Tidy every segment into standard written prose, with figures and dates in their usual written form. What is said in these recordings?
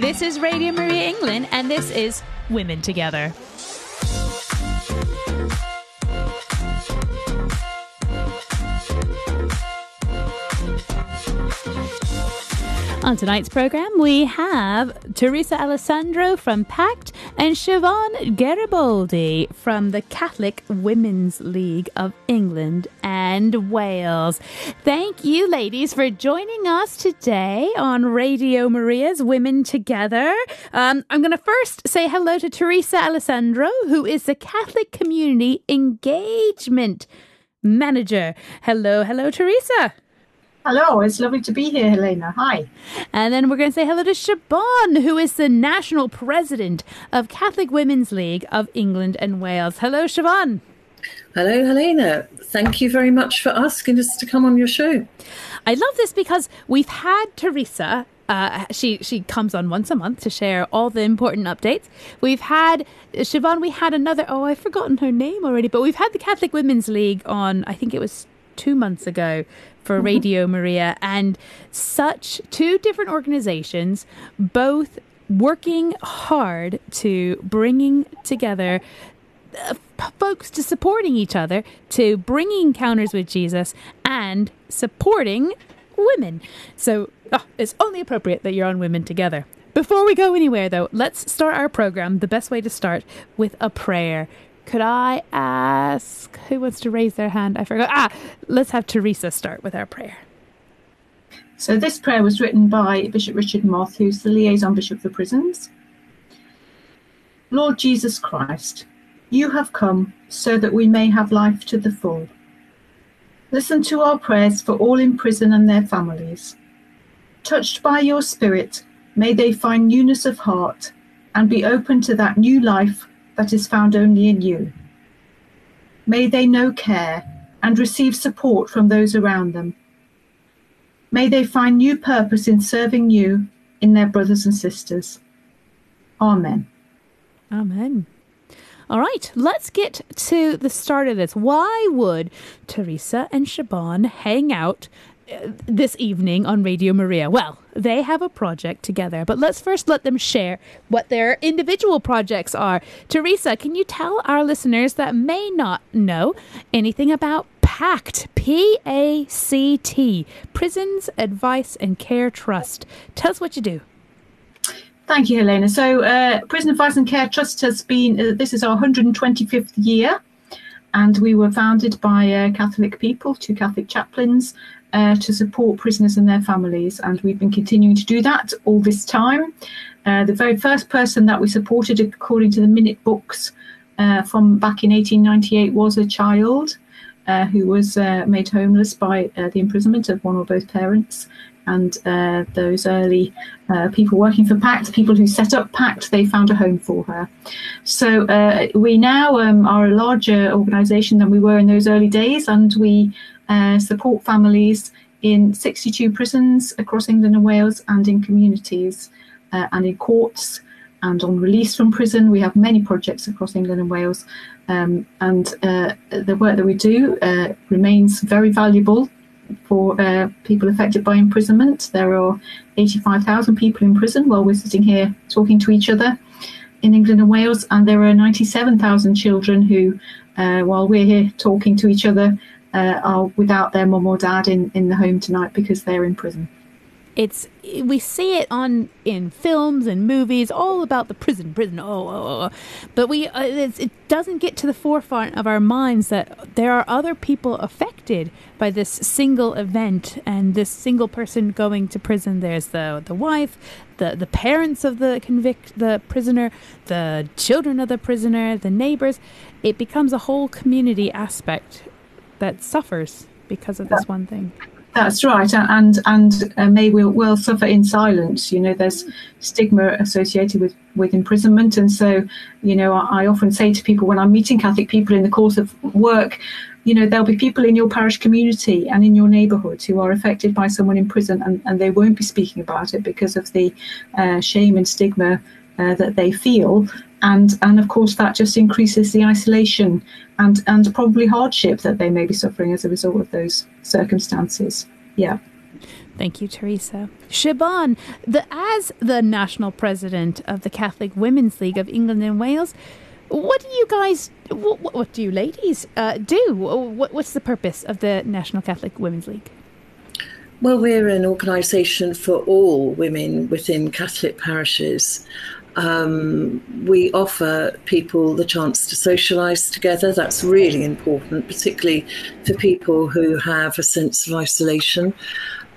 This is Radio Maria England, and this is Women Together. On tonight's programme, we have Teresa Alessandro from PACT and Siobhan Garibaldi from the Catholic Women's League of England and Wales. Thank you, ladies, for joining us today on Radio Maria's Women Together. I'm going to first say hello to Teresa Alessandro, who is the Catholic Community Engagement Manager. Hello, hello, Teresa. Hello, it's lovely to be here, Helena. Hi. And then we're going to say hello to Siobhan, who is the National President of Catholic Women's League of England and Wales. Hello, Siobhan. Hello, Helena. Thank you very much for asking us to come on your show. I love this because we've had Teresa. She comes on once a month to share all the important updates. We've had Siobhan. We had another. Oh, I've forgotten her name already. But we've had the Catholic Women's League on. I think it was 2 months ago for Radio Maria, and such two different organizations, both working hard to bringing together folks, to supporting each other, to bringing encounters with Jesus and supporting women. So it's only appropriate that you're on Women Together. Before we go anywhere, though, let's start our program, the best way to start, with a prayer. Could I ask who wants to raise their hand? I forgot. Let's have Teresa start with our prayer. So this prayer was written by Bishop Richard Moth, who's the liaison bishop for prisons. Lord Jesus Christ, you have come so that we may have life to the full. Listen to our prayers for all in prison and their families. Touched by your spirit, may they find newness of heart and be open to that new life that is found only in you. May they know care and receive support from those around them. May they find new purpose in serving you in their brothers and sisters. Amen. Amen. All right, let's get to the start of this. Why would Teresa and Siobhan hang out this evening on Radio Maria? Well, they have a project together, but let's first let them share what their individual projects are. Teresa, can you tell our listeners that may not know anything about PACT, P-A-C-T, Prisons Advice and Care Trust? Tell us what you do. Thank you, Helena. So Prison Advice and Care Trust has been, this is our 125th year, and we were founded by Catholic people, two Catholic chaplains, to support prisoners and their families, and we've been continuing to do that all this time. The very first person that we supported, according to the minute books from back in 1898, was a child who was made homeless by the imprisonment of one or both parents. And those early people working for PACT, people who set up PACT, they found a home for her. So we now are a larger organisation than we were in those early days, and we support families in 62 prisons across England and Wales, and in communities and in courts and on release from prison. We have many projects across England and Wales, and the work that we do remains very valuable for people affected by imprisonment. There are 85,000 people in prison while we're sitting here talking to each other in England and Wales, and there are 97,000 children who, while we're here talking to each other, are without their mum or dad in the home tonight because they're in prison. We see it in films and movies, all about the prison. But it doesn't get to the forefront of our minds that there are other people affected by this single event and this single person going to prison. There's the wife, the parents of the prisoner, the children of the prisoner, the neighbours. It becomes a whole community aspect that suffers because of this one thing. That's right, and may we'll suffer in silence. You know, there's stigma associated with imprisonment, and so, you know, I often say to people when I'm meeting Catholic people in the course of work, you know, there'll be people in your parish community and in your neighbourhood who are affected by someone in prison, and they won't be speaking about it because of the shame and stigma that they feel. And of course, that just increases the isolation and probably hardship that they may be suffering as a result of those circumstances. Yeah. Thank you, Teresa. Siobhan, as the national president of the Catholic Women's League of England and Wales, what do you guys, what do you ladies do? What's the purpose of the National Catholic Women's League? Well, we're an organisation for all women within Catholic parishes. We offer people the chance to socialise together. That's really important, particularly for people who have a sense of isolation.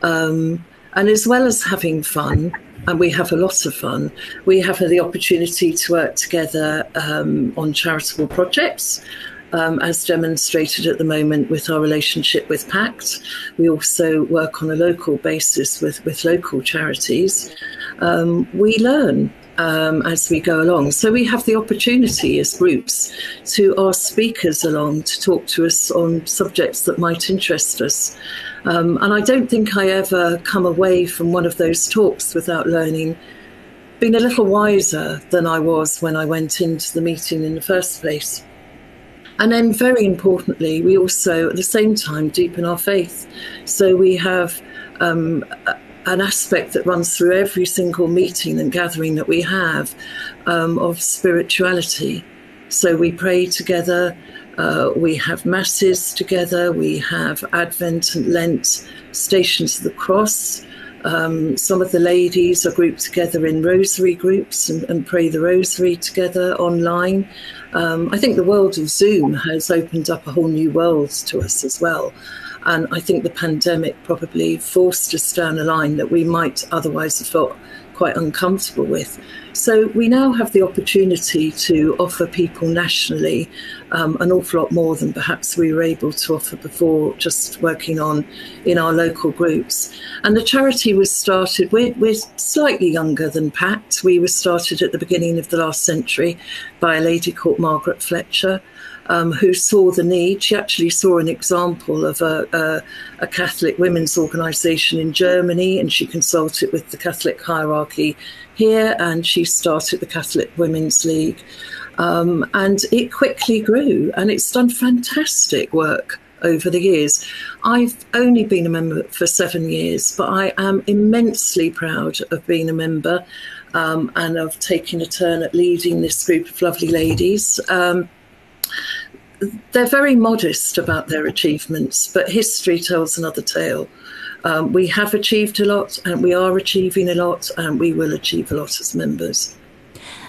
And as well as having fun, and we have a lot of fun, we have the opportunity to work together on charitable projects, as demonstrated at the moment with our relationship with PACT. We also work on a local basis with local charities. We learn as we go along. So we have the opportunity as groups to ask speakers along to talk to us on subjects that might interest us. And I don't think I ever come away from one of those talks without learning, being a little wiser than I was when I went into the meeting in the first place. And then very importantly, we also at the same time deepen our faith. So we have an aspect that runs through every single meeting and gathering that we have of spirituality. So we pray together, we have masses together, we have Advent and Lent, Stations of the Cross. Some of the ladies are grouped together in rosary groups and pray the rosary together online. I think the world of Zoom has opened up a whole new world to us as well. And I think the pandemic probably forced us down a line that we might otherwise have felt quite uncomfortable with. So we now have the opportunity to offer people nationally an awful lot more than perhaps we were able to offer before, just working on in our local groups. And the charity was started, we're slightly younger than PACT. We were started at the beginning of the last century by a lady called Margaret Fletcher, who saw the need. She actually saw an example of a Catholic women's organisation in Germany, and she consulted with the Catholic hierarchy here, and she started the Catholic Women's League. And it quickly grew, and it's done fantastic work over the years. I've only been a member for 7 years, but I am immensely proud of being a member and of taking a turn at leading this group of lovely ladies. They're very modest about their achievements, but history tells another tale. We have achieved a lot, and we are achieving a lot, and we will achieve a lot as members.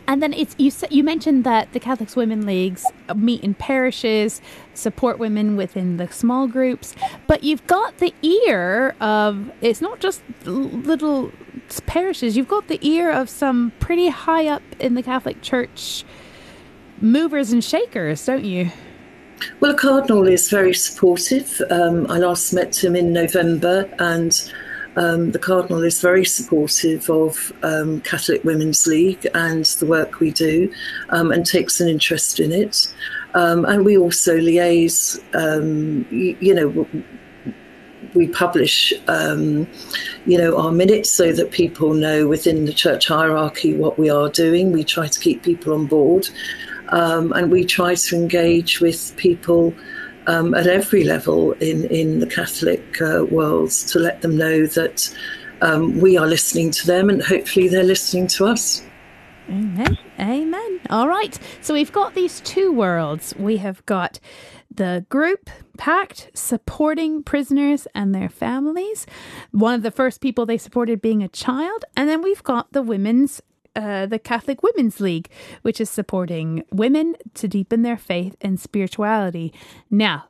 And then you mentioned that the Catholic Women's Leagues meet in parishes, support women within the small groups, but you've got the ear of, it's not just little parishes, you've got the ear of some pretty high up in the Catholic Church movers and shakers, don't you? Well, the Cardinal is very supportive. I last met him in November, and the Cardinal is very supportive of Catholic Women's League and the work we do, and takes an interest in it. And we also liaise, we publish, our minutes so that people know within the church hierarchy what we are doing. We try to keep people on board. And we try to engage with people at every level in the Catholic world to let them know that we are listening to them, and hopefully they're listening to us. Amen. Amen. All right. So we've got these two worlds. We have got the group, PACT, supporting prisoners and their families. One of the first people they supported being a child. And then we've got the women's the Catholic Women's League, which is supporting women to deepen their faith and spirituality. Now,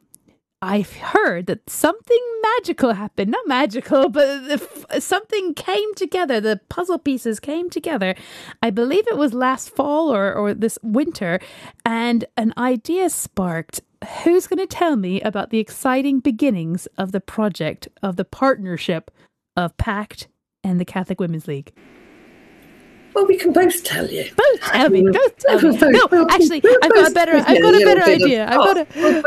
I've heard that something magical happened. Not magical, but something came together. The puzzle pieces came together. I believe it was last fall or this winter, and an idea sparked. Who's going to tell me about the exciting beginnings of the project, of the partnership of PACT and the Catholic Women's League? Well, we can both tell you. Both tell me. Both tell me. No, actually, I've got a better idea.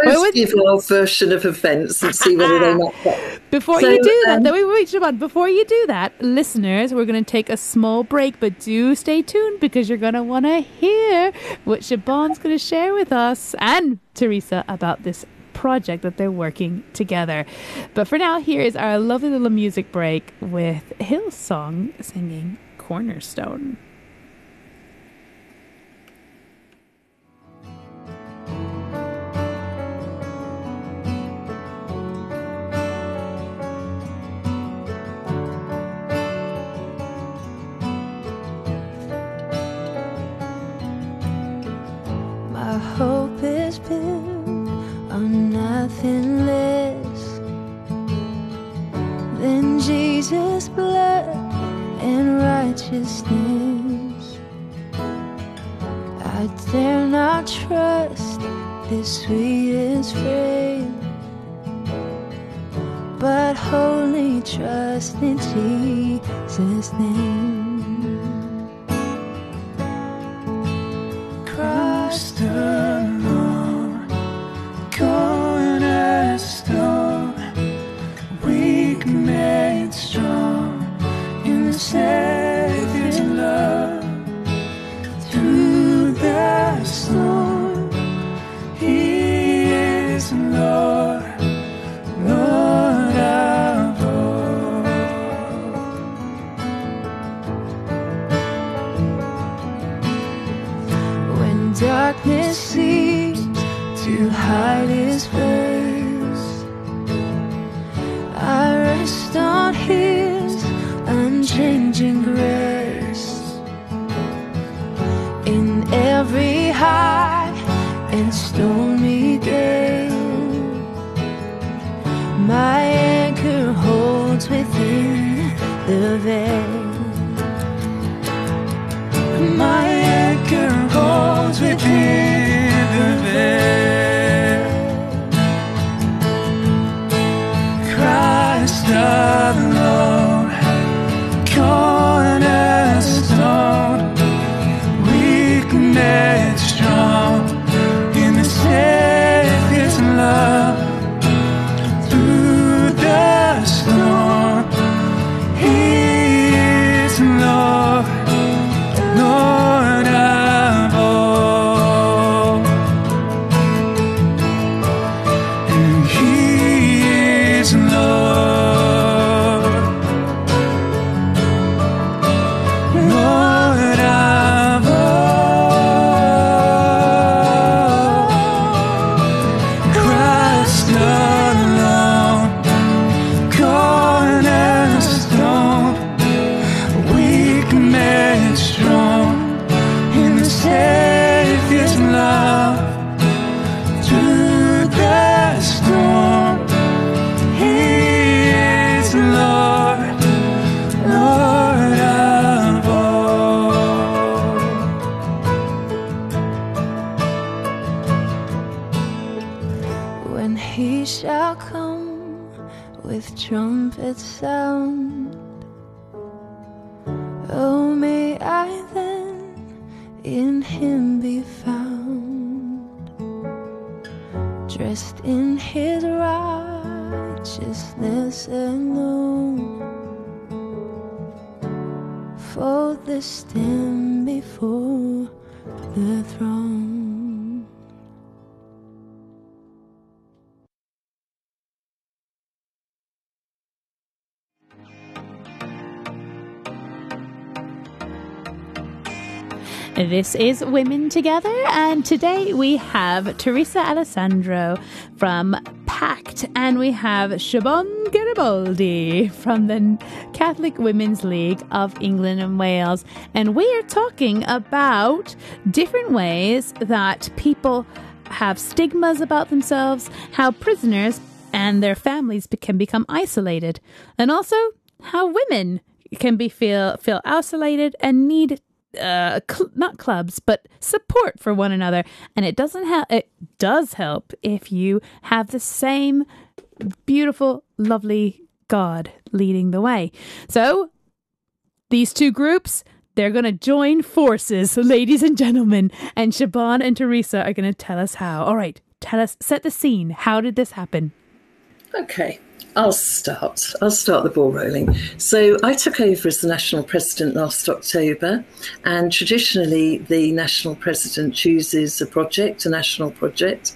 We'll give our version of events and see whether they match up. Before you do that, listeners, we're going to take a small break, but do stay tuned because you're going to want to hear what Siobhan's going to share with us and Teresa about this project that they're working together. But for now, here is our lovely little music break with Hillsong singing Cornerstone. My hope is built on nothing less than Jesus' blood and righteousness. I dare not trust this sweetest frame, but wholly trust in Jesus' name. Cornerstone, cornerstone, weak made strong in the Savior's love. Through the storm, He is Lord, Lord of all. When darkness seems to hide His face, I rest on His unchanging grace. In every high and stormy gale, my anchor holds within the veil. My anchor holds within. Christ alone, cornerstone, weak made strong in the Savior's love. Through the storm, He is Lord, Lord. This is Women Together, and today we have Teresa Alessandro from PACT, and we have Siobhan Garibaldi from the Catholic Women's League of England and Wales. And we are talking about different ways that people have stigmas about themselves, how prisoners and their families can become isolated, and also how women can be feel isolated and need not clubs, but support for one another. And it doesn't it does help if you have the same beautiful, lovely God leading the way. So these two groups, they're going to join forces, ladies and gentlemen, and Siobhan and Teresa are going to tell us how. All right, tell us, set the scene. How did this happen? Okay. I'll start the ball rolling. So I took over as the national president last October, and traditionally the national president chooses a national project.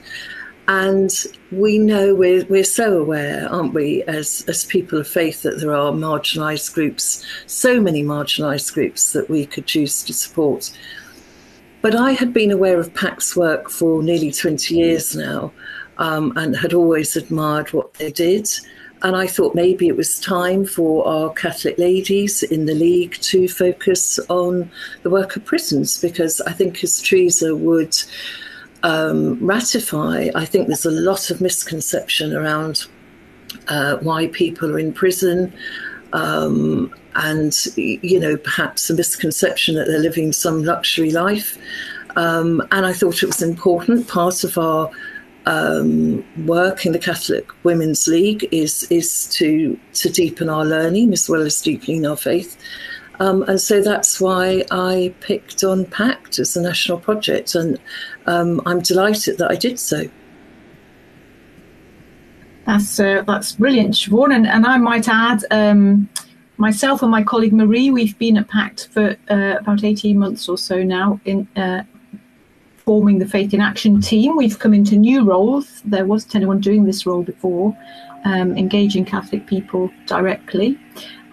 And we know we're so aware, aren't we, as people of faith, that there are marginalised groups, so many marginalised groups that we could choose to support. But I had been aware of PACT's work for nearly 20 years now, and had always admired what they did. And I thought maybe it was time for our Catholic ladies in the League to focus on the work of prisons, because I think, as Teresa would ratify, I think there's a lot of misconception around why people are in prison, and, you know, perhaps a misconception that they're living some luxury life. And I thought it was important. Part of our work in the Catholic Women's League is to deepen our learning as well as deepening our faith. And so that's why I picked on PACT as a national project, and I'm delighted that I did so. That's brilliant, Siobhan. And I might add, myself and my colleague Marie, we've been at PACT for about 18 months or so now, in forming the Faith in Action team. We've come into new roles. There wasn't anyone doing this role before, engaging Catholic people directly.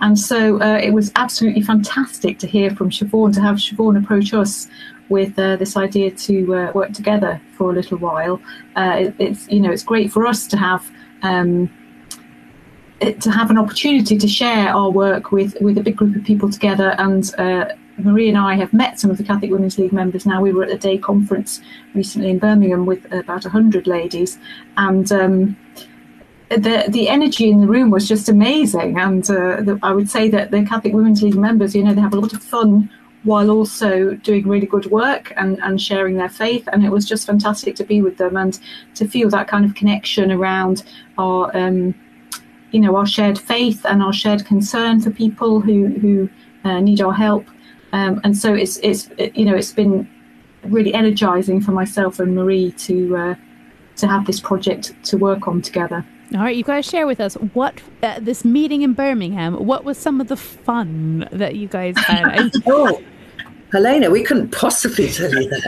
And so it was absolutely fantastic to hear from Siobhan, to have Siobhan approach us with this idea to work together for a little while. It's, you know, it's great for us to have an opportunity to share our work with a big group of people together. And Marie and I have met some of the Catholic Women's League members now. We were at a day conference recently in Birmingham with about 100 ladies, and the energy in the room was just amazing. And I would say that the Catholic Women's League members, you know, they have a lot of fun while also doing really good work and sharing their faith. And it was just fantastic to be with them and to feel that kind of connection around our, you know, our shared faith and our shared concern for people who need our help. And so it's been really energising for myself and Marie to have this project to work on together. All right, you've got to share with us what this meeting in Birmingham, what was some of the fun that you guys had? Oh, Helena, we couldn't possibly tell you that.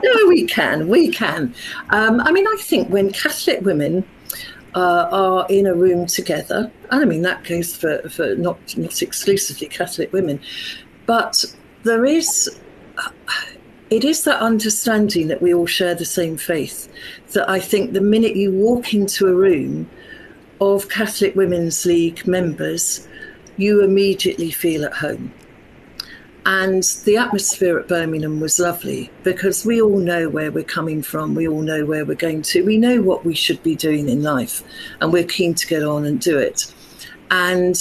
No, we can. I mean, I think when Catholic women are in a room together, and I mean that goes for not exclusively Catholic women, but there is... it is that understanding that we all share the same faith, that I think the minute you walk into a room of Catholic Women's League members, you immediately feel at home. And the atmosphere at Birmingham was lovely, because we all know where we're coming from, we all know where we're going to, we know what we should be doing in life, and we're keen to get on and do it. And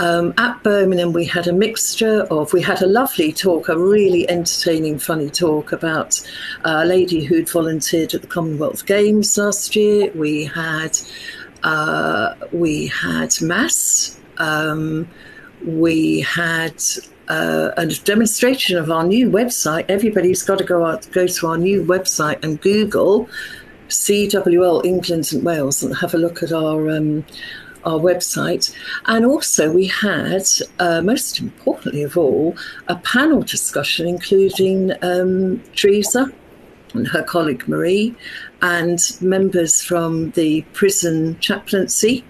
at Birmingham, we had a mixture of, we had a lovely talk, a really entertaining, funny talk about a lady who'd volunteered at the Commonwealth Games last year. We had mass. We had a demonstration of our new website. Everybody's got to go to our new website and Google CWL England and Wales and have a look at our website. And also we had, most importantly of all, a panel discussion including Teresa and her colleague Marie and members from the prison chaplaincy,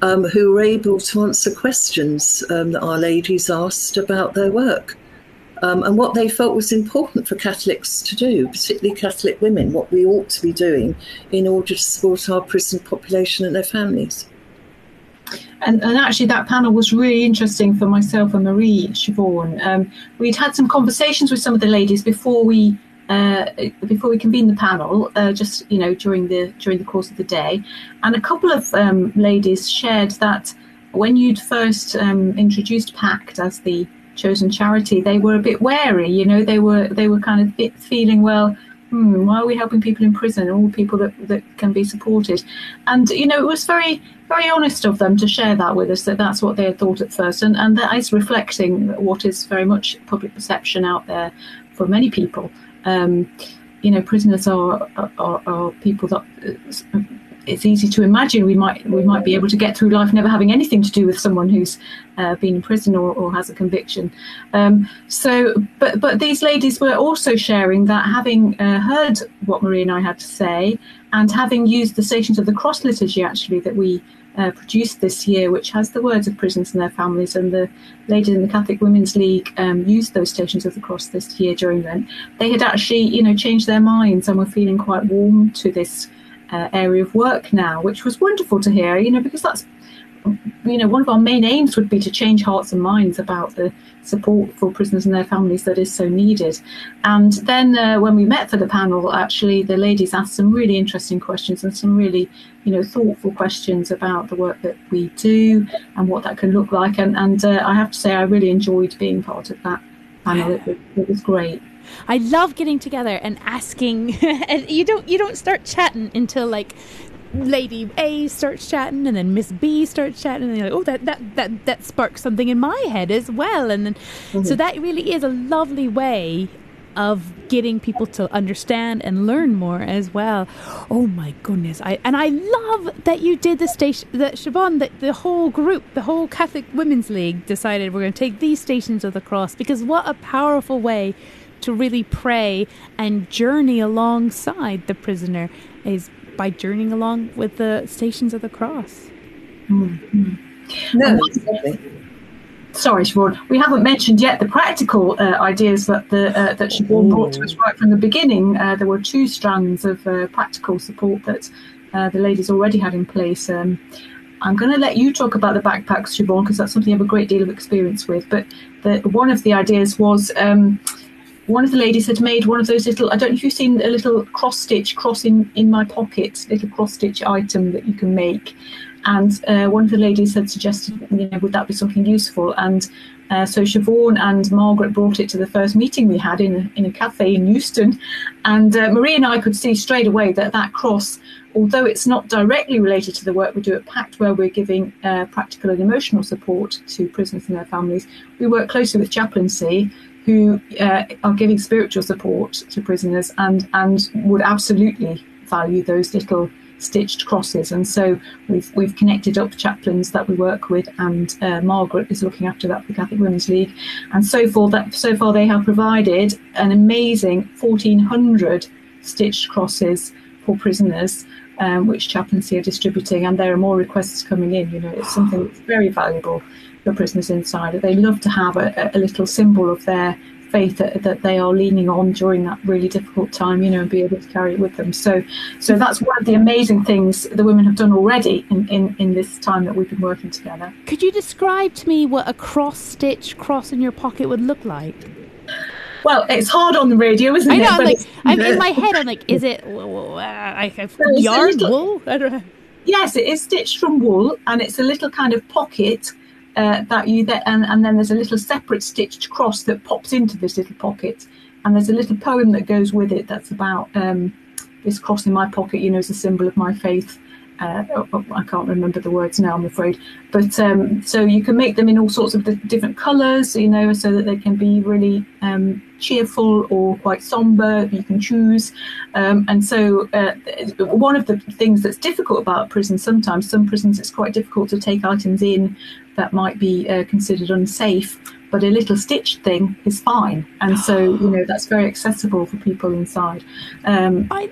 who were able to answer questions that our ladies asked about their work, and what they felt was important for Catholics to do, particularly Catholic women, what we ought to be doing in order to support our prison population and their families. And actually that panel was really interesting for myself and Marie, Siobhan. We'd had some conversations with some of the ladies before we convened the panel, just, you know, during the course of the day. And a couple of ladies shared that when you'd first introduced PACT as the chosen charity, they were a bit wary, you know, they were kind of feeling, well, why are we helping people in prison, all people that can be supported? And, you know, it was very, very honest of them to share that with us, that that's what they had thought at first. And that is reflecting what is very much public perception out there for many people. You know, prisoners are people that it's easy to imagine we might be able to get through life never having anything to do with someone who's been in prison or has a conviction. But these ladies were also sharing that, having heard what Marie and I had to say, and having used the Stations of the Cross liturgy actually that we produced this year, which has the words of prisoners and their families, and the ladies in the Catholic Women's League used those Stations of the Cross this year during Lent. They had actually, you know, changed their minds and were feeling quite warm to this area of work now, which was wonderful to hear, you know, because that's, you know, one of our main aims would be to change hearts and minds about the support for prisoners and their families that is so needed. And then when we met for the panel, actually, the ladies asked some really interesting questions and some really, you know, thoughtful questions about the work that we do and what that can look like. And I have to say, I really enjoyed being part of that panel. It was great. I love getting together and asking. And you don't start chatting until like Lady A starts chatting, and then Miss B starts chatting, and you're like, oh, that sparks something in my head as well. And then so that really is a lovely way of getting people to understand and learn more as well. Oh my goodness! I love that you did the station. That Siobhan, that the whole group, the whole Catholic Women's League decided we're going to take these Stations of the Cross, because what a powerful way to really pray and journey alongside the prisoner is by journeying along with the Stations of the Cross. Mm-hmm. No, sorry, Siobhan, we haven't mentioned yet the practical ideas that that Siobhan brought to us right from the beginning. There were two strands of practical support that the ladies already had in place. I'm going to let you talk about the backpacks, Siobhan, because that's something you have a great deal of experience with. But one of the ideas was... one of the ladies had made one of those little, I don't know if you've seen a little cross in my pocket, little cross stitch item that you can make. And one of the ladies had suggested, you know, would that be something useful? And so Siobhan and Margaret brought it to the first meeting we had in a cafe in Euston. And Marie and I could see straight away that cross, although it's not directly related to the work we do at PACT, where we're giving practical and emotional support to prisoners and their families, we work closely with chaplaincy, who are giving spiritual support to prisoners and would absolutely value those little stitched crosses. And so we've connected up chaplains that we work with, and Margaret is looking after that for the Catholic Women's League. And so far they have provided an amazing 1,400 stitched crosses for prisoners, which chaplaincy are distributing. And there are more requests coming in. You know, it's something that's very valuable. The prisoners inside, they love to have a little symbol of their faith that they are leaning on during that really difficult time, you know, and be able to carry it with them. So that's one of the amazing things the women have done already in this time that we've been working together. Could you describe to me what a cross-stitch cross in your pocket would look like? Well, it's hard on the radio, isn't it? I know, in my head, I'm like, is it yarn, wool? I don't know. Yes, it is stitched from wool, and it's a little kind of pocket that you there, and then there's a little separate stitched cross that pops into this little pocket, and there's a little poem that goes with it that's about this cross in my pocket, you know, is a symbol of my faith. I can't remember the words now, I'm afraid, but so you can make them in all sorts of different colours, you know, so that they can be really cheerful or quite sombre, you can choose. And so one of the things that's difficult about prisons, sometimes some prisons it's quite difficult to take items in that might be considered unsafe, but a little stitched thing is fine. And so, you know, that's very accessible for people inside. I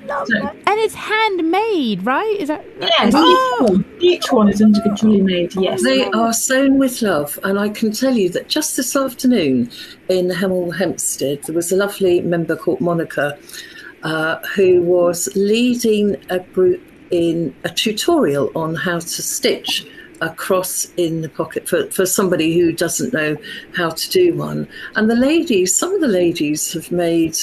love that. And it's handmade, right? Is that? Yes, each one is individually made, yes. They are sewn with love. And I can tell you that just this afternoon in Hemel Hempstead, there was a lovely member called Monica who was leading a group in a tutorial on how to stitch a cross in the pocket for somebody who doesn't know how to do one. And some of the ladies have made,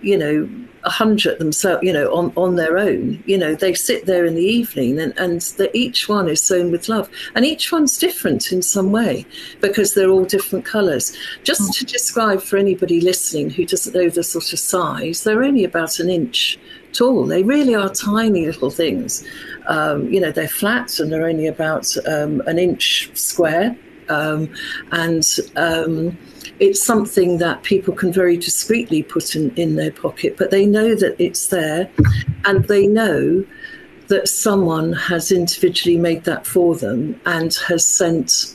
you know, 100 themselves, you know, on their own. You know, they sit there in the evening and each one is sewn with love, and each one's different in some way because they're all different colours. Just to describe for anybody listening who doesn't know the sort of size, they're only about an inch tall. They really are tiny little things. You know, they're flat and they're only about an inch square. It's something that people can very discreetly put in their pocket, but they know that it's there, and they know that someone has individually made that for them and has sent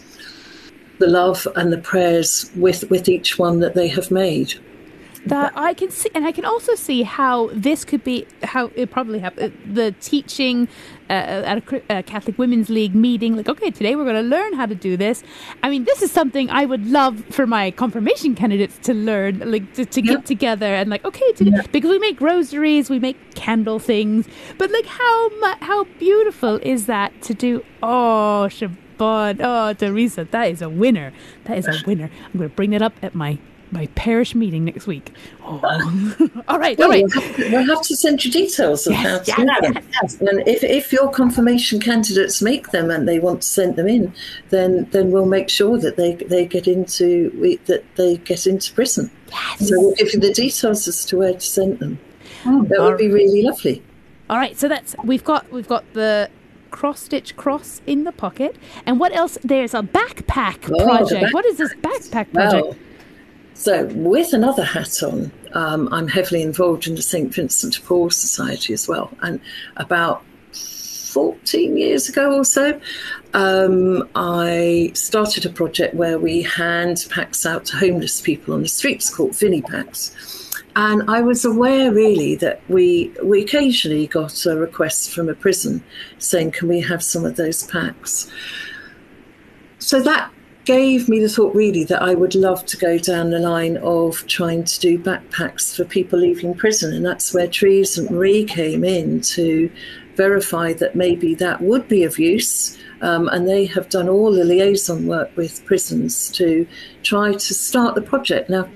the love and the prayers with each one that they have made. That I can see, and I can also see how this could be, how it probably happened, the teaching at a Catholic Women's League meeting, like, okay, today we're going to learn how to do this. I mean, this is something I would love for my confirmation candidates to learn, like to get together and like, okay, today, because we make rosaries, we make candle things, but like how beautiful is that to do? Oh, Siobhan, oh, Teresa, that is a winner. That is a winner. I'm going to bring that up at my parish meeting next week. Oh. All right. We'll have to send you details of that. Yes. And if your confirmation candidates make them and they want to send them in, then we'll make sure that they get into prison. Yes. So we'll give you the details as to where to send them. Oh, that would be really lovely. All right. So that's we've got the cross-stitch cross in the pocket, and what else? There's a backpack project. What is this backpack project? Wow. So, with another hat on, I'm heavily involved in the St. Vincent de Paul Society as well. And about 14 years ago or so, I started a project where we hand packs out to homeless people on the streets called Vinnie packs. And I was aware, really, that we occasionally got a request from a prison saying, can we have some of those packs? So that gave me the thought, really, that I would love to go down the line of trying to do backpacks for people leaving prison. And that's where Teresa and Marie came in to verify that maybe that would be of use. And they have done all the liaison work with prisons to try to start the project. Now,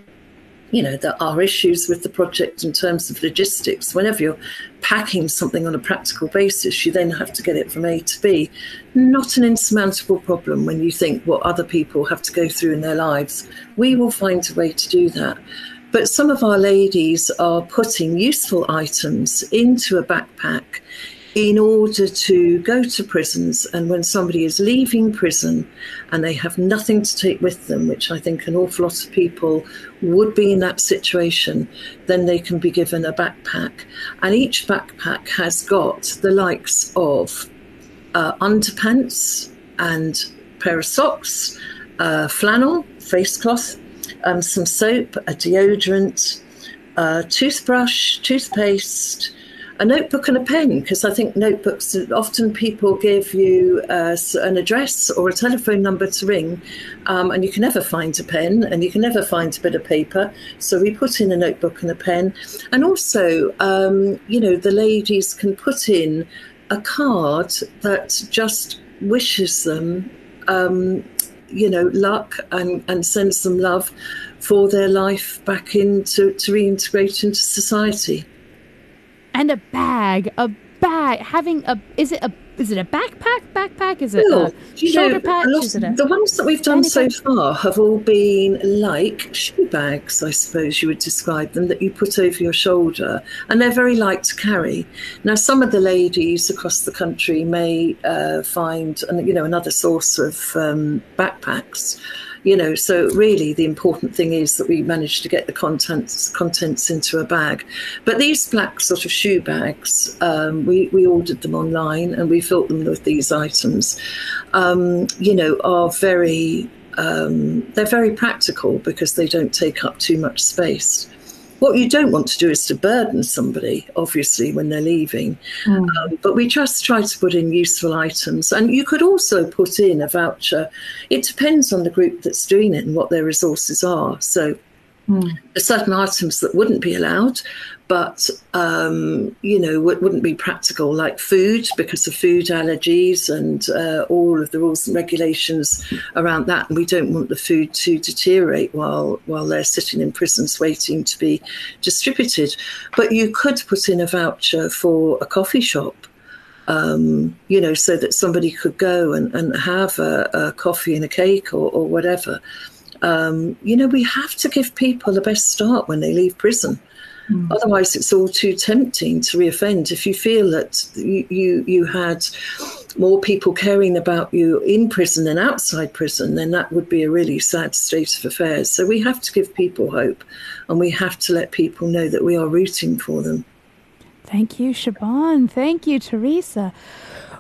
you know, there are issues with the project in terms of logistics. Whenever you're packing something on a practical basis, you then have to get it from A to B. Not an insurmountable problem when you think what other people have to go through in their lives. We will find a way to do that. But some of our ladies are putting useful items into a backpack in order to go to prisons, and when somebody is leaving prison and they have nothing to take with them, which I think an awful lot of people would be in that situation, then they can be given a backpack. And each backpack has got the likes of underpants and a pair of socks, flannel, face cloth, some soap, a deodorant, a toothbrush, toothpaste, a notebook and a pen, because I think notebooks, often people give you an address or a telephone number to ring, and you can never find a pen and you can never find a bit of paper. So we put in a notebook and a pen. And also, you know, the ladies can put in a card that just wishes them, you know, luck and sends them love for their life back into to reintegrate into society. And a bag, having a, is it a backpack? Is it a shoulder patch? The ones that we've done so far have all been like shoe bags, I suppose you would describe them, that you put over your shoulder. And they're very light to carry. Now, some of the ladies across the country may find, you know, another source of backpacks. You know, so really the important thing is that we managed to get the contents into a bag. But these black sort of shoe bags, we ordered them online and we filled them with these items, you know, are very, they're very practical because they don't take up too much space. What you don't want to do is to burden somebody, obviously, when they're leaving. Mm. But we just try to put in useful items. And you could also put in a voucher. It depends on the group that's doing it and what their resources are. So there's certain items that wouldn't be allowed, but, you know, wouldn't be practical, like food, because of food allergies and all of the rules and regulations around that. And we don't want the food to deteriorate while they're sitting in prisons waiting to be distributed. But you could put in a voucher for a coffee shop, you know, so that somebody could go and have a coffee and a cake or whatever. You know, we have to give people the best start when they leave prison. Otherwise, it's all too tempting to reoffend. If you feel that you had more people caring about you in prison than outside prison, then that would be a really sad state of affairs. So we have to give people hope, and we have to let people know that we are rooting for them. Thank you, Siobhan. Thank you, Teresa.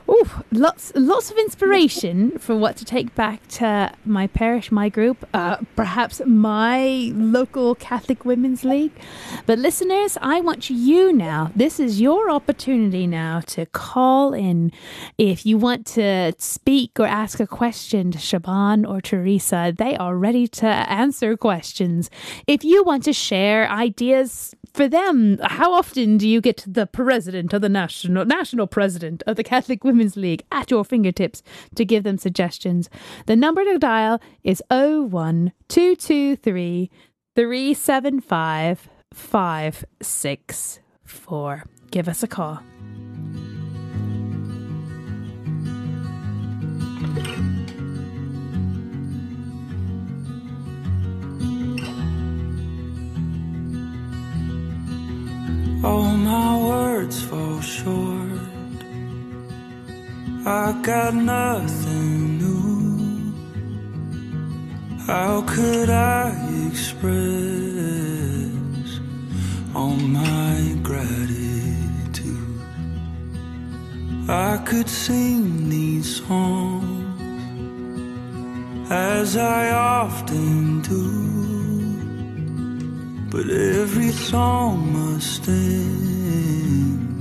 Oh, lots of inspiration for what to take back to my parish, my group, perhaps my local Catholic Women's League. But listeners, I want you now, this is your opportunity now to call in if you want to speak or ask a question to Siobhan or Teresa. They are ready to answer questions. If you want to share ideas for them, how often do you get the president of the national president of the Catholic Women's League at your fingertips to give them suggestions? The number to dial is 01223 375 564. Give us a call. All my words fall short. I got nothing new. How could I express all my gratitude? I could sing these songs as I often do, but every song must end,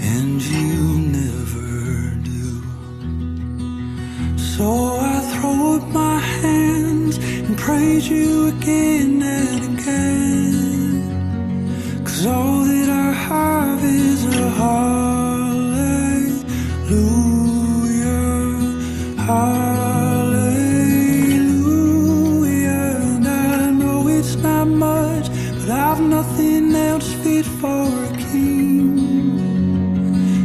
and you never do. So I throw up my hands and praise you again and again, 'cause all that I have is a hallelujah, hallelujah. Nothing else fit for a king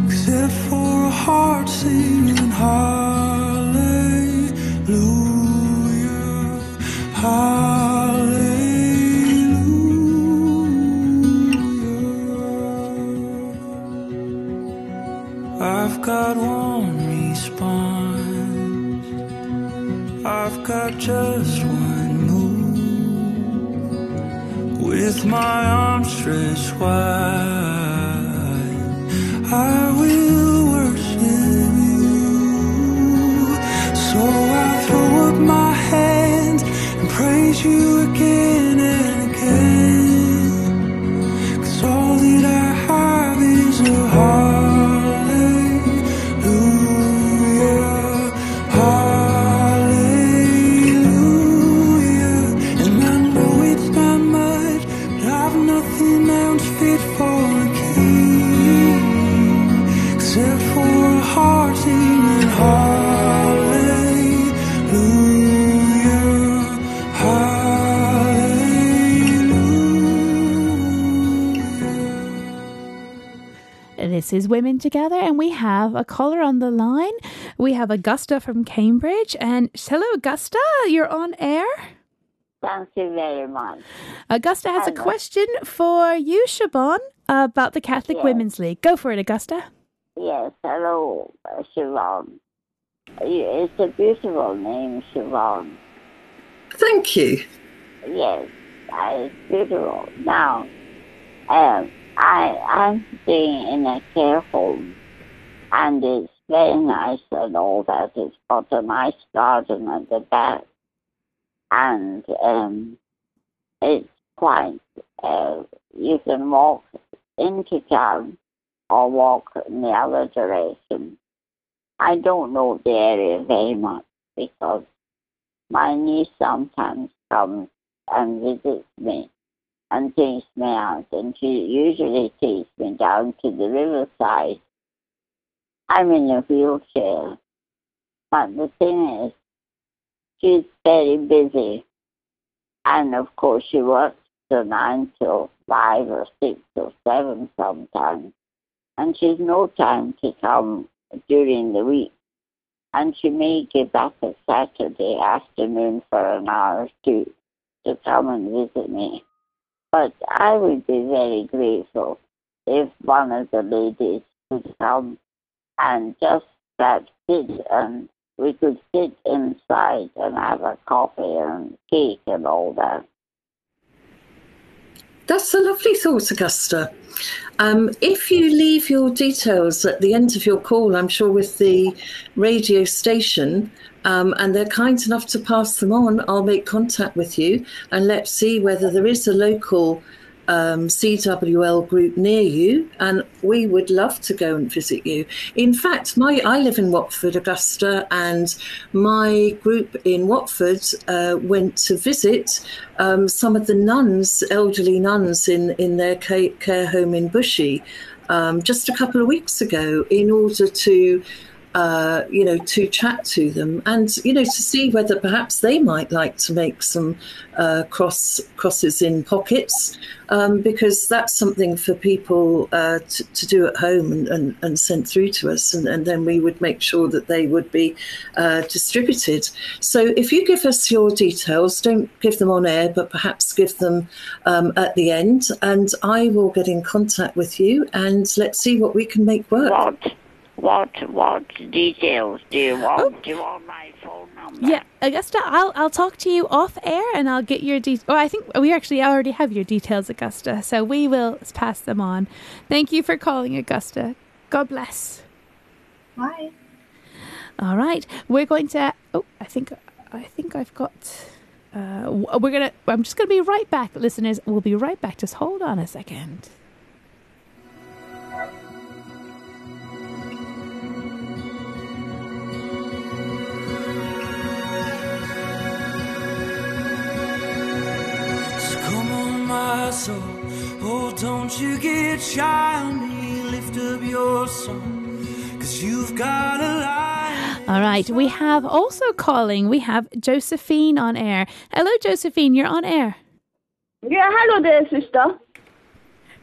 except for a heart singing hallelujah, hallelujah. I've got one response, I've got just one. With my arms stretched wide, I will worship you. So I throw up my hands and praise you again and again, 'cause all that I have is a heart. This is Women Together, and we have a caller on the line. We have Augusta from Cambridge. And hello, Augusta, you're on air. Thank you very much. Augusta has a question for you, Siobhan, about the Catholic Women's League. Go for it, Augusta. Yes, hello, Siobhan. It's a beautiful name, Siobhan. Thank you. Yes, it's beautiful. Now, I'm staying in a care home, and it's very nice and all that. It's got a nice garden at the back, and it's quite, you can walk into town or walk in the other direction. I don't know the area very much because my niece sometimes comes and visits me and takes me out, and she usually takes me down to the riverside. I'm in a wheelchair, but the thing is, she's very busy, and of course she works till 9 till 5 or 6 or 7 sometimes, and she's no time to come during the week, and she may get back a Saturday afternoon for an hour or two to come and visit me. But I would be very grateful if one of the ladies could come and just sit, and we could sit inside and have a coffee and cake and all that. That's a lovely thought, Augusta. If you leave your details at the end of your call, I'm sure with the radio station, and they're kind enough to pass them on, I'll make contact with you and let's see whether there is a local CWL group near you, and we would love to go and visit you. In fact, I live in Watford, Augusta, and my group in Watford went to visit some of the nuns, elderly nuns in their care home in Bushey just a couple of weeks ago, in order to to chat to them and, to see whether perhaps they might like to make some crosses in pockets, because that's something for people to do at home and sent through to us. And then we would make sure that they would be distributed. So if you give us your details, don't give them on air, but perhaps give them at the end, and I will get in contact with you and let's see what we can make work. What details do you want? Oh. Do you want my phone number? Yeah, Augusta, I'll talk to you off air and I'll get your details. Oh, I think we actually already have your details, Augusta, so we will pass them on. Thank you for calling, Augusta. God bless. Bye. All right, we're going to. Oh, I think I've got. I'm just gonna be right back, listeners. We'll be right back. Just hold on a second. My soul, oh, don't you get shy on me, lift up your song, because you've got a lie. All right, we have also calling, we have Josephine on air. Hello, Josephine, you're on air. Yeah, hello there, sister.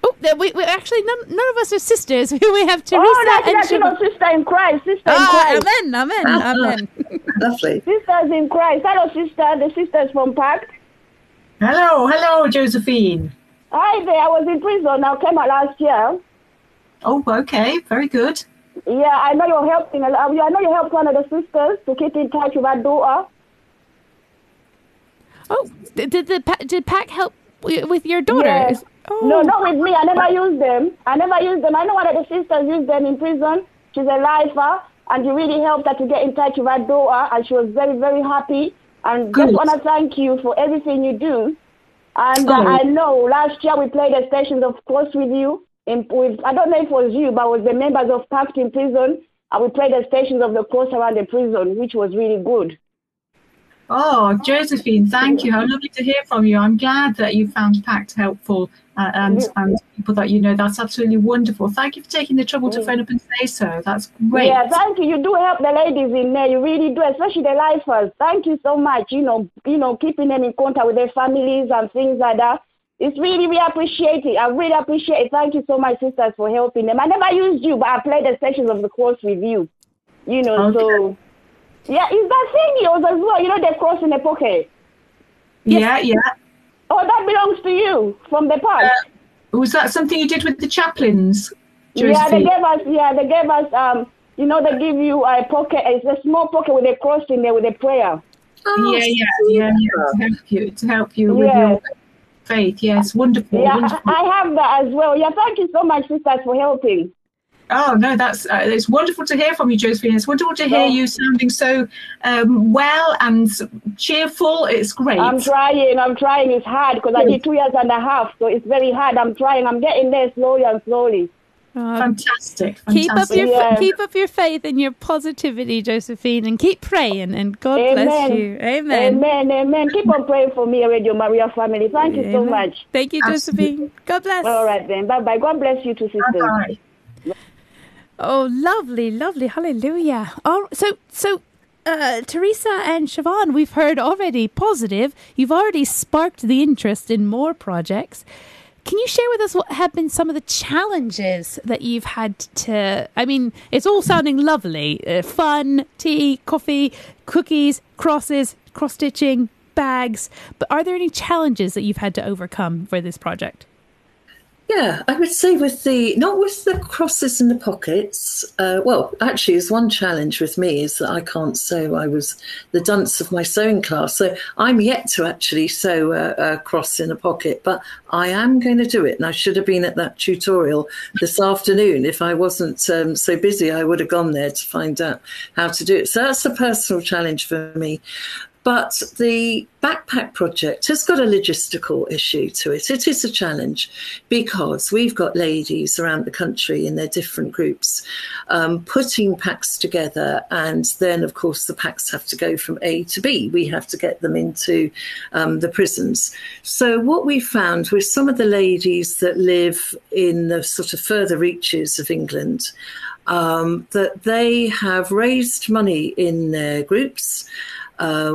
Oh, we're actually, none of us are sisters. We have Teresa and Siobhan. Oh, that's sister in Christ, sister in Christ. Amen. Lovely. Sisters in Christ. Hello, sister, the sisters from PACT. Hello, Josephine. Hi there, I was in prison. I came out last year. Oh, okay, very good. Yeah, I know you're helping. I know you helped one of the sisters to keep in touch with our daughter. Oh, did PAC help with your daughter? Yes. Oh. No, not with me. I never used them. I know one of the sisters used them in prison. She's a lifer, and you really helped her to get in touch with our daughter, and she was very, very happy. And just want to thank you for everything you do. And I know last year we played the stations, of course, with you. I don't know if it was you, but it was the members of PACT in prison. And we played the stations of the course around the prison, which was really good. Oh, Josephine, thank you. How lovely to hear from you. I'm glad that you found PACT helpful and people that you know. That's absolutely wonderful. Thank you for taking the trouble to phone up and say so. That's great. Yeah, thank you. You do help the ladies in there. You really do, especially the lifers. Thank you so much. You know, keeping them in contact with their families and things like that. It's really, really appreciated. I really appreciate it. Thank you so much, sisters, for helping them. I never used you, but I played the sessions of the course with you. You know, okay. So... yeah, it's that thing yours as well. You know, the cross in the pocket. Yes. Yeah. Oh, that belongs to you from the past. Was that something you did with the chaplains? Yeah, they gave us. They give you a pocket. It's a small pocket with a cross in there with a prayer. Oh, yeah. To help you with your faith. Yes, wonderful. Yeah, wonderful. I have that as well. Yeah, thank you so much, sisters, for helping. Oh, no, that's it's wonderful to hear from you, Josephine. It's wonderful to hear you sounding so well and cheerful. It's great. I'm trying. It's hard because I did 2.5 years, so it's very hard. I'm trying. I'm getting there slowly and slowly. Oh, fantastic. Keep up your faith and your positivity, Josephine, and keep praying, and God bless you. Amen. Keep on praying for me, Radio Maria family. Thank you so much. Thank you, Josephine. God bless. All right, then. Bye-bye. God bless you too, sister. Bye-bye. Oh, lovely, hallelujah. Oh, so Teresa and Siobhan, we've heard already positive. You've already sparked the interest in more projects. Can you share with us what have been some of the challenges that you've had to... I mean, it's all sounding lovely. Fun, tea, coffee, cookies, crosses, cross-stitching, bags. But are there any challenges that you've had to overcome for this project? Yeah, I would say not with the crosses in the pockets. Well, actually, is one challenge with me is that I can't sew. I was the dunce of my sewing class, so I'm yet to actually sew a cross in a pocket. But I am going to do it, and I should have been at that tutorial this afternoon. If I wasn't so busy, I would have gone there to find out how to do it. So that's a personal challenge for me. But the backpack project has got a logistical issue to it. It is a challenge because we've got ladies around the country in their different groups putting packs together. And then, of course, the packs have to go from A to B. We have to get them into the prisons. So what we found with some of the ladies that live in the sort of further reaches of England, that they have raised money in their groups.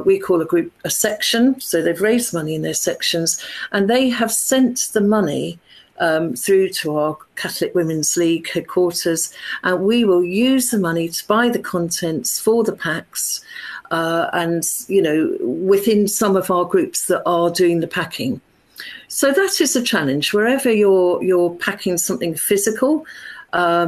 We call a group a section, so they've raised money in their sections, and they have sent the money through to our Catholic Women's League headquarters, and we will use the money to buy the contents for the packs, and, you know, within some of our groups that are doing the packing. So that is a challenge. Wherever you're packing something physical,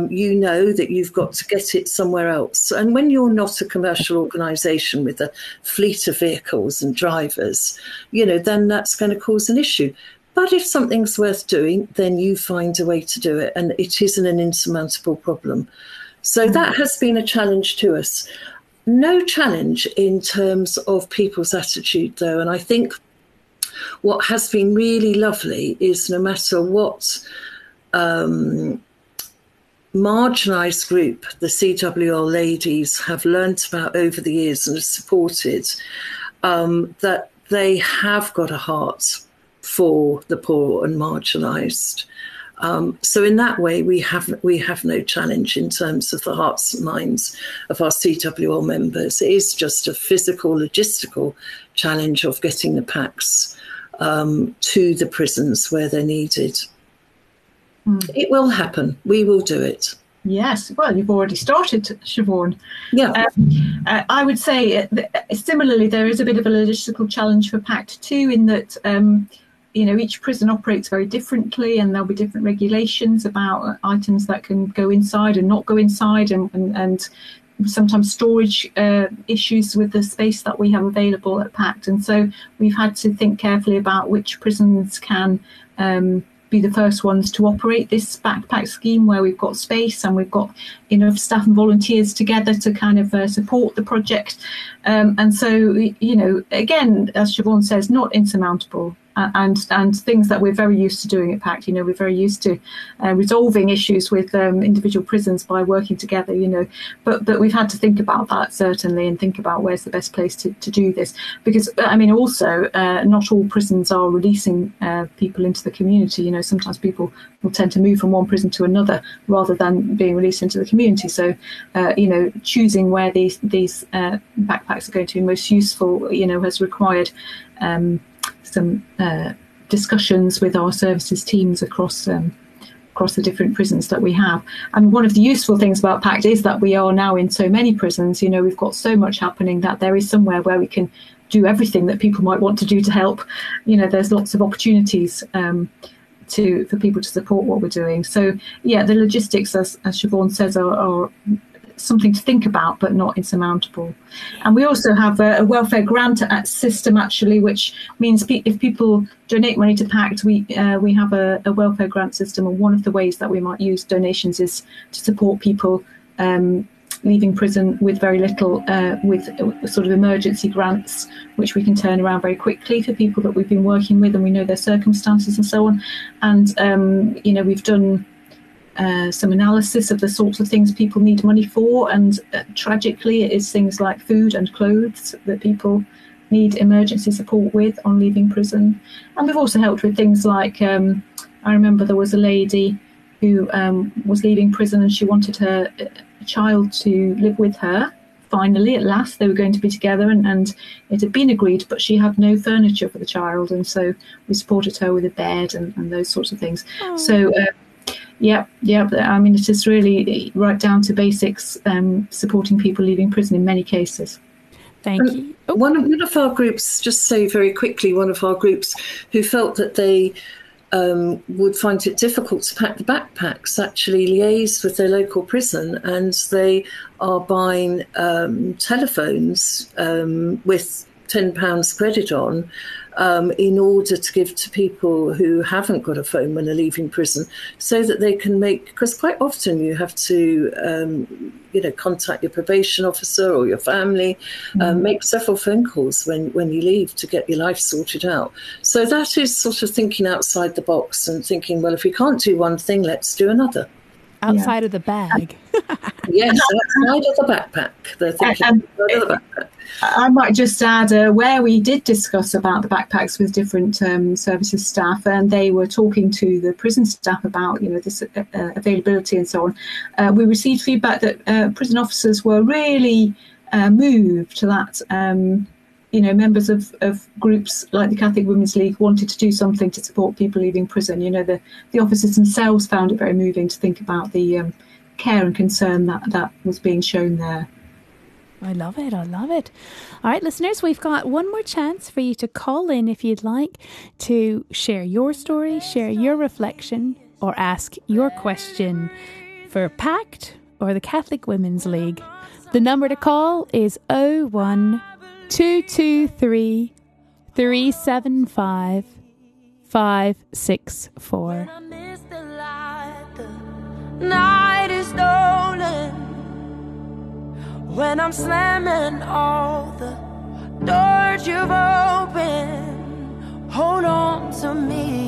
you know that you've got to get it somewhere else. And when you're not a commercial organisation with a fleet of vehicles and drivers, you know, then that's going to cause an issue. But if something's worth doing, then you find a way to do it. And it isn't an insurmountable problem. So that has been a challenge to us. No challenge in terms of people's attitude, though. And I think what has been really lovely is no matter what marginalised group the CWL ladies have learnt about over the years and have supported, that they have got a heart for the poor and marginalised. So in that way, we have no challenge in terms of the hearts and minds of our CWL members. It is just a physical, logistical challenge of getting the packs to the prisons where they're needed. It will happen. We will do it. Yes. Well, you've already started, Siobhan. Yeah. I would say similarly, there is a bit of a logistical challenge for PACT too, in that, you know, each prison operates very differently, and there'll be different regulations about items that can go inside and not go inside, and sometimes storage issues with the space that we have available at PACT. And so we've had to think carefully about which prisons can be the first ones to operate this backpack scheme where we've got space and we've got enough staff and volunteers together to kind of support the project. And so, you know, again, as Siobhan says, not insurmountable, and things that we're very used to doing at PACT. You know, we're very used to resolving issues with individual prisons by working together, you know, but we've had to think about that certainly, and think about where's the best place to do this, because I mean also not all prisons are releasing people into the community. You know, sometimes people will tend to move from one prison to another rather than being released into the community. So you know, choosing where these backpacks are going to be most useful, you know, has required some discussions with our services teams across the different prisons that we have. And one of the useful things about PACT is that we are now in so many prisons. You know, we've got so much happening that there is somewhere where we can do everything that people might want to do to help. You know, there's lots of opportunities for people to support what we're doing. So yeah, the logistics, as Siobhan says, are something to think about, but not insurmountable. And we also have a welfare grant system, actually, which means if people donate money to PACT, we have a welfare grant system. And one of the ways that we might use donations is to support people leaving prison with very little, with sort of emergency grants, which we can turn around very quickly for people that we've been working with and we know their circumstances and so on. And, you know, we've done some analysis of the sorts of things people need money for, and tragically it is things like food and clothes that people need emergency support with on leaving prison. And we've also helped with things like I remember there was a lady who was leaving prison, and she wanted her child to live with her. Finally, at last, they were going to be together, and it had been agreed, but she had no furniture for the child, and so we supported her with a bed and those sorts of things. Aww. So yeah. I mean, it is really right down to basics, supporting people leaving prison in many cases. Thank you. Oh. One of our groups, just say very quickly, one of our groups who felt that they would find it difficult to pack the backpacks, actually liaise with their local prison, and they are buying telephones with £10 credit on in order to give to people who haven't got a phone when they're leaving prison, so that they can make, because quite often you have to, contact your probation officer or your family, make several phone calls when you leave to get your life sorted out. So that is sort of thinking outside the box and thinking, well, if we can't do one thing, let's do another. Outside of the bag. Yes, outside of the backpack. They're thinking outside of the backpack. I might just add where we did discuss about the backpacks with different services staff, and they were talking to the prison staff about this availability and so on. We received feedback that prison officers were really moved to that. Members of groups like the Catholic Women's League wanted to do something to support people leaving prison. The officers themselves found it very moving to think about the care and concern that was being shown there. I love it. I love it. All right, listeners, we've got one more chance for you to call in if you'd like to share your story, share your reflection, or ask your question for PACT or the Catholic Women's League. The number to call is 01223 375 564. Night is stolen when I'm slamming all the doors you've opened. Hold on to me.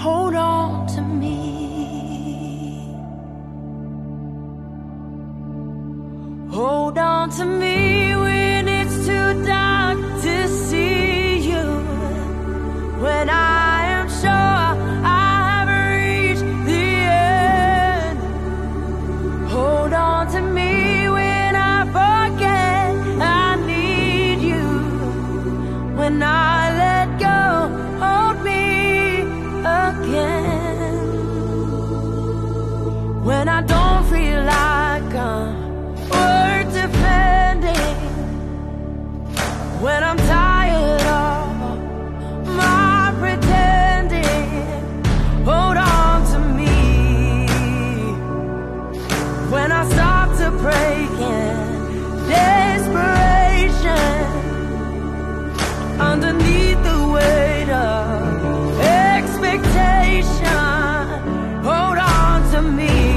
Hold on to me. Hold on to me when it's too dark to see you. When I am sure I have reached the end. Hold on to me when I forget I need you. When I let go, hold me again. When I don't feel like I'm when I'm tired of my pretending, hold on to me. When I stop to break in desperation, underneath the weight of expectation, hold on to me.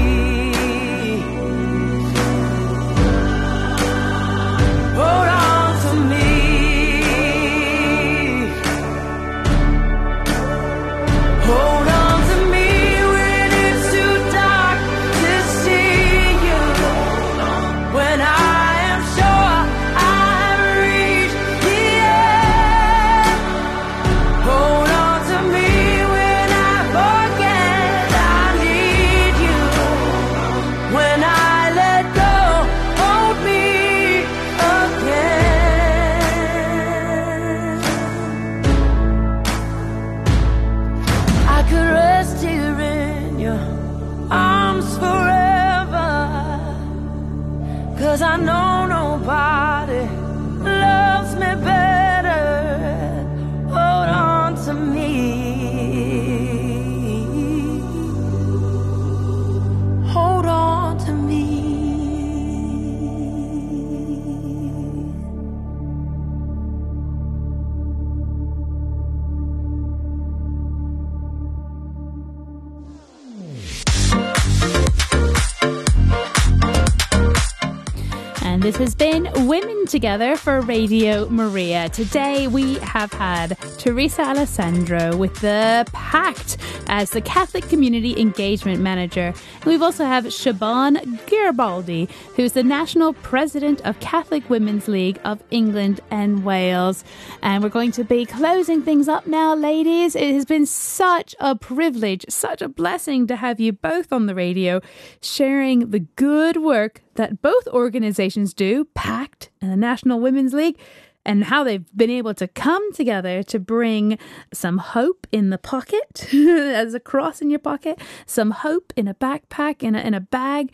This has been Women Together for Radio Maria. Today we have had Teresa Alessandro with the PACT as the Catholic Community Engagement Manager. And we've also have Siobhan Garibaldi, who is the National President of Catholic Women's League of England and Wales. And we're going to be closing things up now, ladies. It has been such a privilege, such a blessing to have you both on the radio, sharing the good work that both organizations do, PACT and the National Women's League, and how they've been able to come together to bring some hope in the pocket, as a cross in your pocket, some hope in a backpack, in a bag,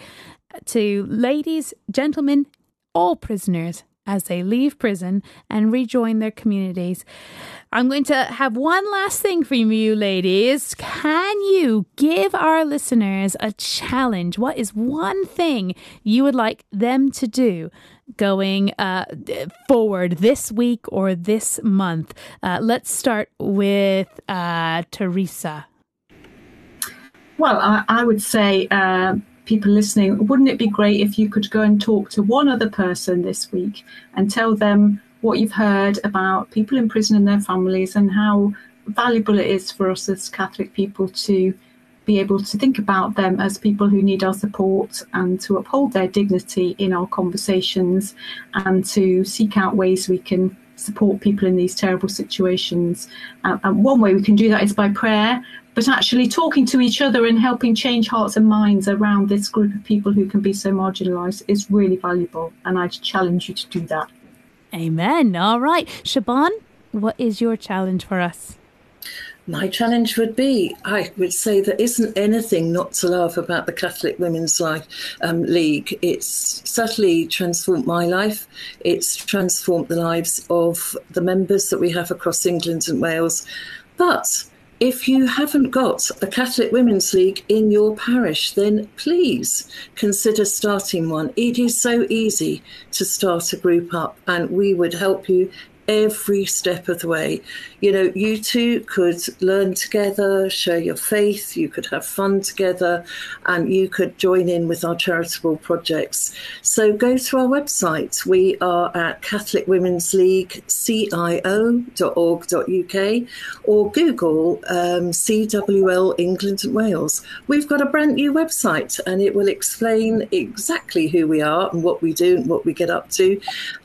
to ladies, gentlemen, all prisoners as they leave prison and rejoin their communities. I'm going to have one last thing for you ladies. Can you give our listeners a challenge? What is one thing you would like them to do going forward this week or this month? Let's start with Teresa. Well, I would say, people listening, wouldn't it be great if you could go and talk to one other person this week and tell them what you've heard about people in prison and their families and how valuable it is for us as Catholic people to be able to think about them as people who need our support and to uphold their dignity in our conversations and to seek out ways we can support people in these terrible situations. And one way we can do that is by prayer, but actually talking to each other and helping change hearts and minds around this group of people who can be so marginalised is really valuable. And I challenge you to do that. Amen. All right. Siobhan, what is your challenge for us? My challenge would be, I would say there isn't anything not to love about the Catholic Women's League. It's certainly transformed my life. It's transformed the lives of the members that we have across England and Wales. But if you haven't got a Catholic Women's League in your parish, then please consider starting one. It is so easy to start a group up, and we would help you every step of the way. You know, you two could learn together, share your faith, you could have fun together, and you could join in with our charitable projects. So go to our website. We are at Catholic Women's League cio.org.uk or Google CWL England and Wales. We've got a brand new website and it will explain exactly who we are and what we do and what we get up to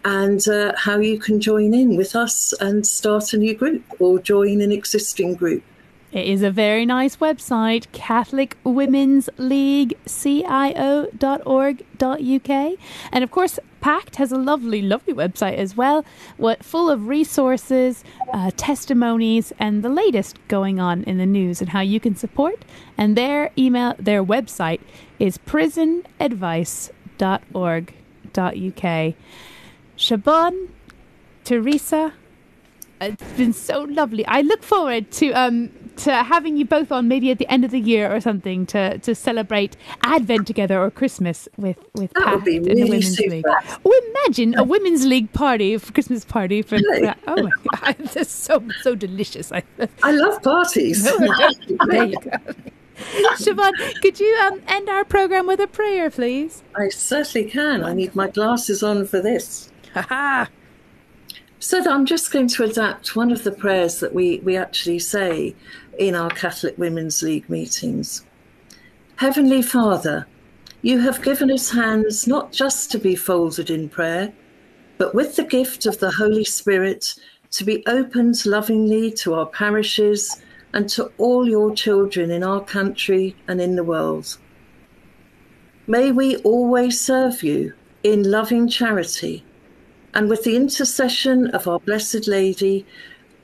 and how you can join in with us and start a new group or join an existing group. It is a very nice website, Catholic Women's League cio.org.uk, and of course PACT has a lovely website as well, full of resources, testimonies and the latest going on in the news and how you can support. And their website is prisonadvice.org.uk. Siobhan, Teresa, it's been so lovely. I look forward to having you both on maybe at the end of the year or something to celebrate Advent together or Christmas with that PACT would be really in the Women's super. League. Oh, imagine a Women's League party, a Christmas party for that. Oh my God, that's so delicious. I love parties. There you go. Siobhan, could you end our programme with a prayer, please? I certainly can. I need my glasses on for this. Ha-ha! So I'm just going to adapt one of the prayers that we actually say in our Catholic Women's League meetings. Heavenly Father, you have given us hands not just to be folded in prayer, but with the gift of the Holy Spirit to be opened lovingly to our parishes and to all your children in our country and in the world. May we always serve you in loving charity, and with the intercession of our Blessed Lady,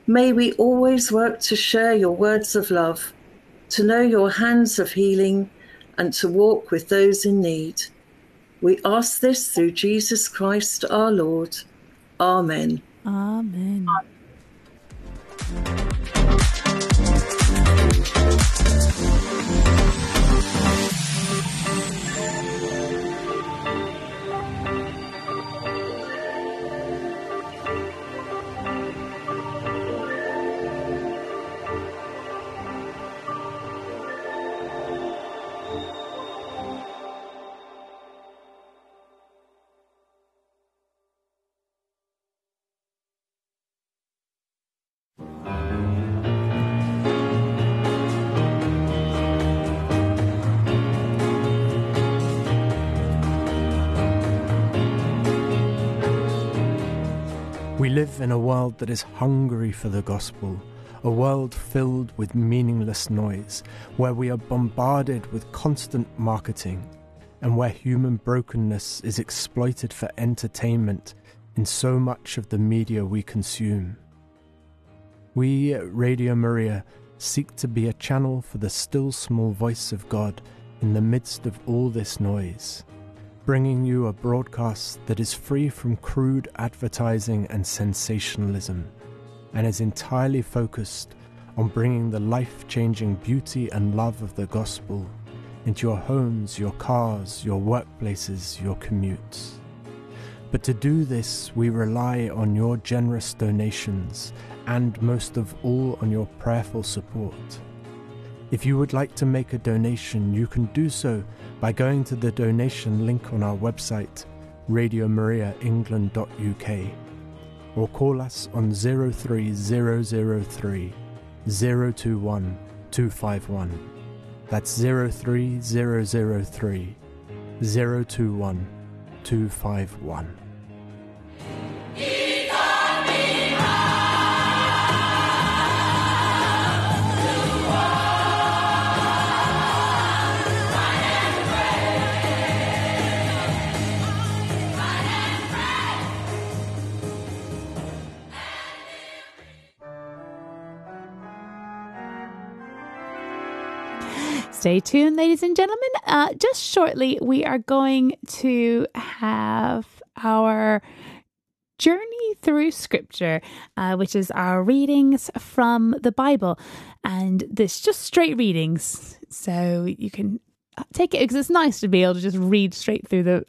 may we always work to share your words of love, to know your hands of healing, and to walk with those in need. We ask this through Jesus Christ our Lord. Amen. Amen. We live in a world that is hungry for the gospel, a world filled with meaningless noise, where we are bombarded with constant marketing, and where human brokenness is exploited for entertainment in so much of the media we consume. We at Radio Maria seek to be a channel for the still small voice of God in the midst of all this noise. bringing you a broadcast that is free from crude advertising and sensationalism, and is entirely focused on bringing the life-changing beauty and love of the gospel into your homes, your cars, your workplaces, your commutes. But to do this, we rely on your generous donations and most of all on your prayerful support. If you would like to make a donation, you can do so by going to the donation link on our website, radiomariaengland.uk, or call us on 03003 021 251. That's 03003 021 251. Stay tuned, ladies and gentlemen. Just shortly, we are going to have our journey through Scripture, which is our readings from the Bible. And it's just straight readings. So you can take it, because it's nice to be able to just read straight through the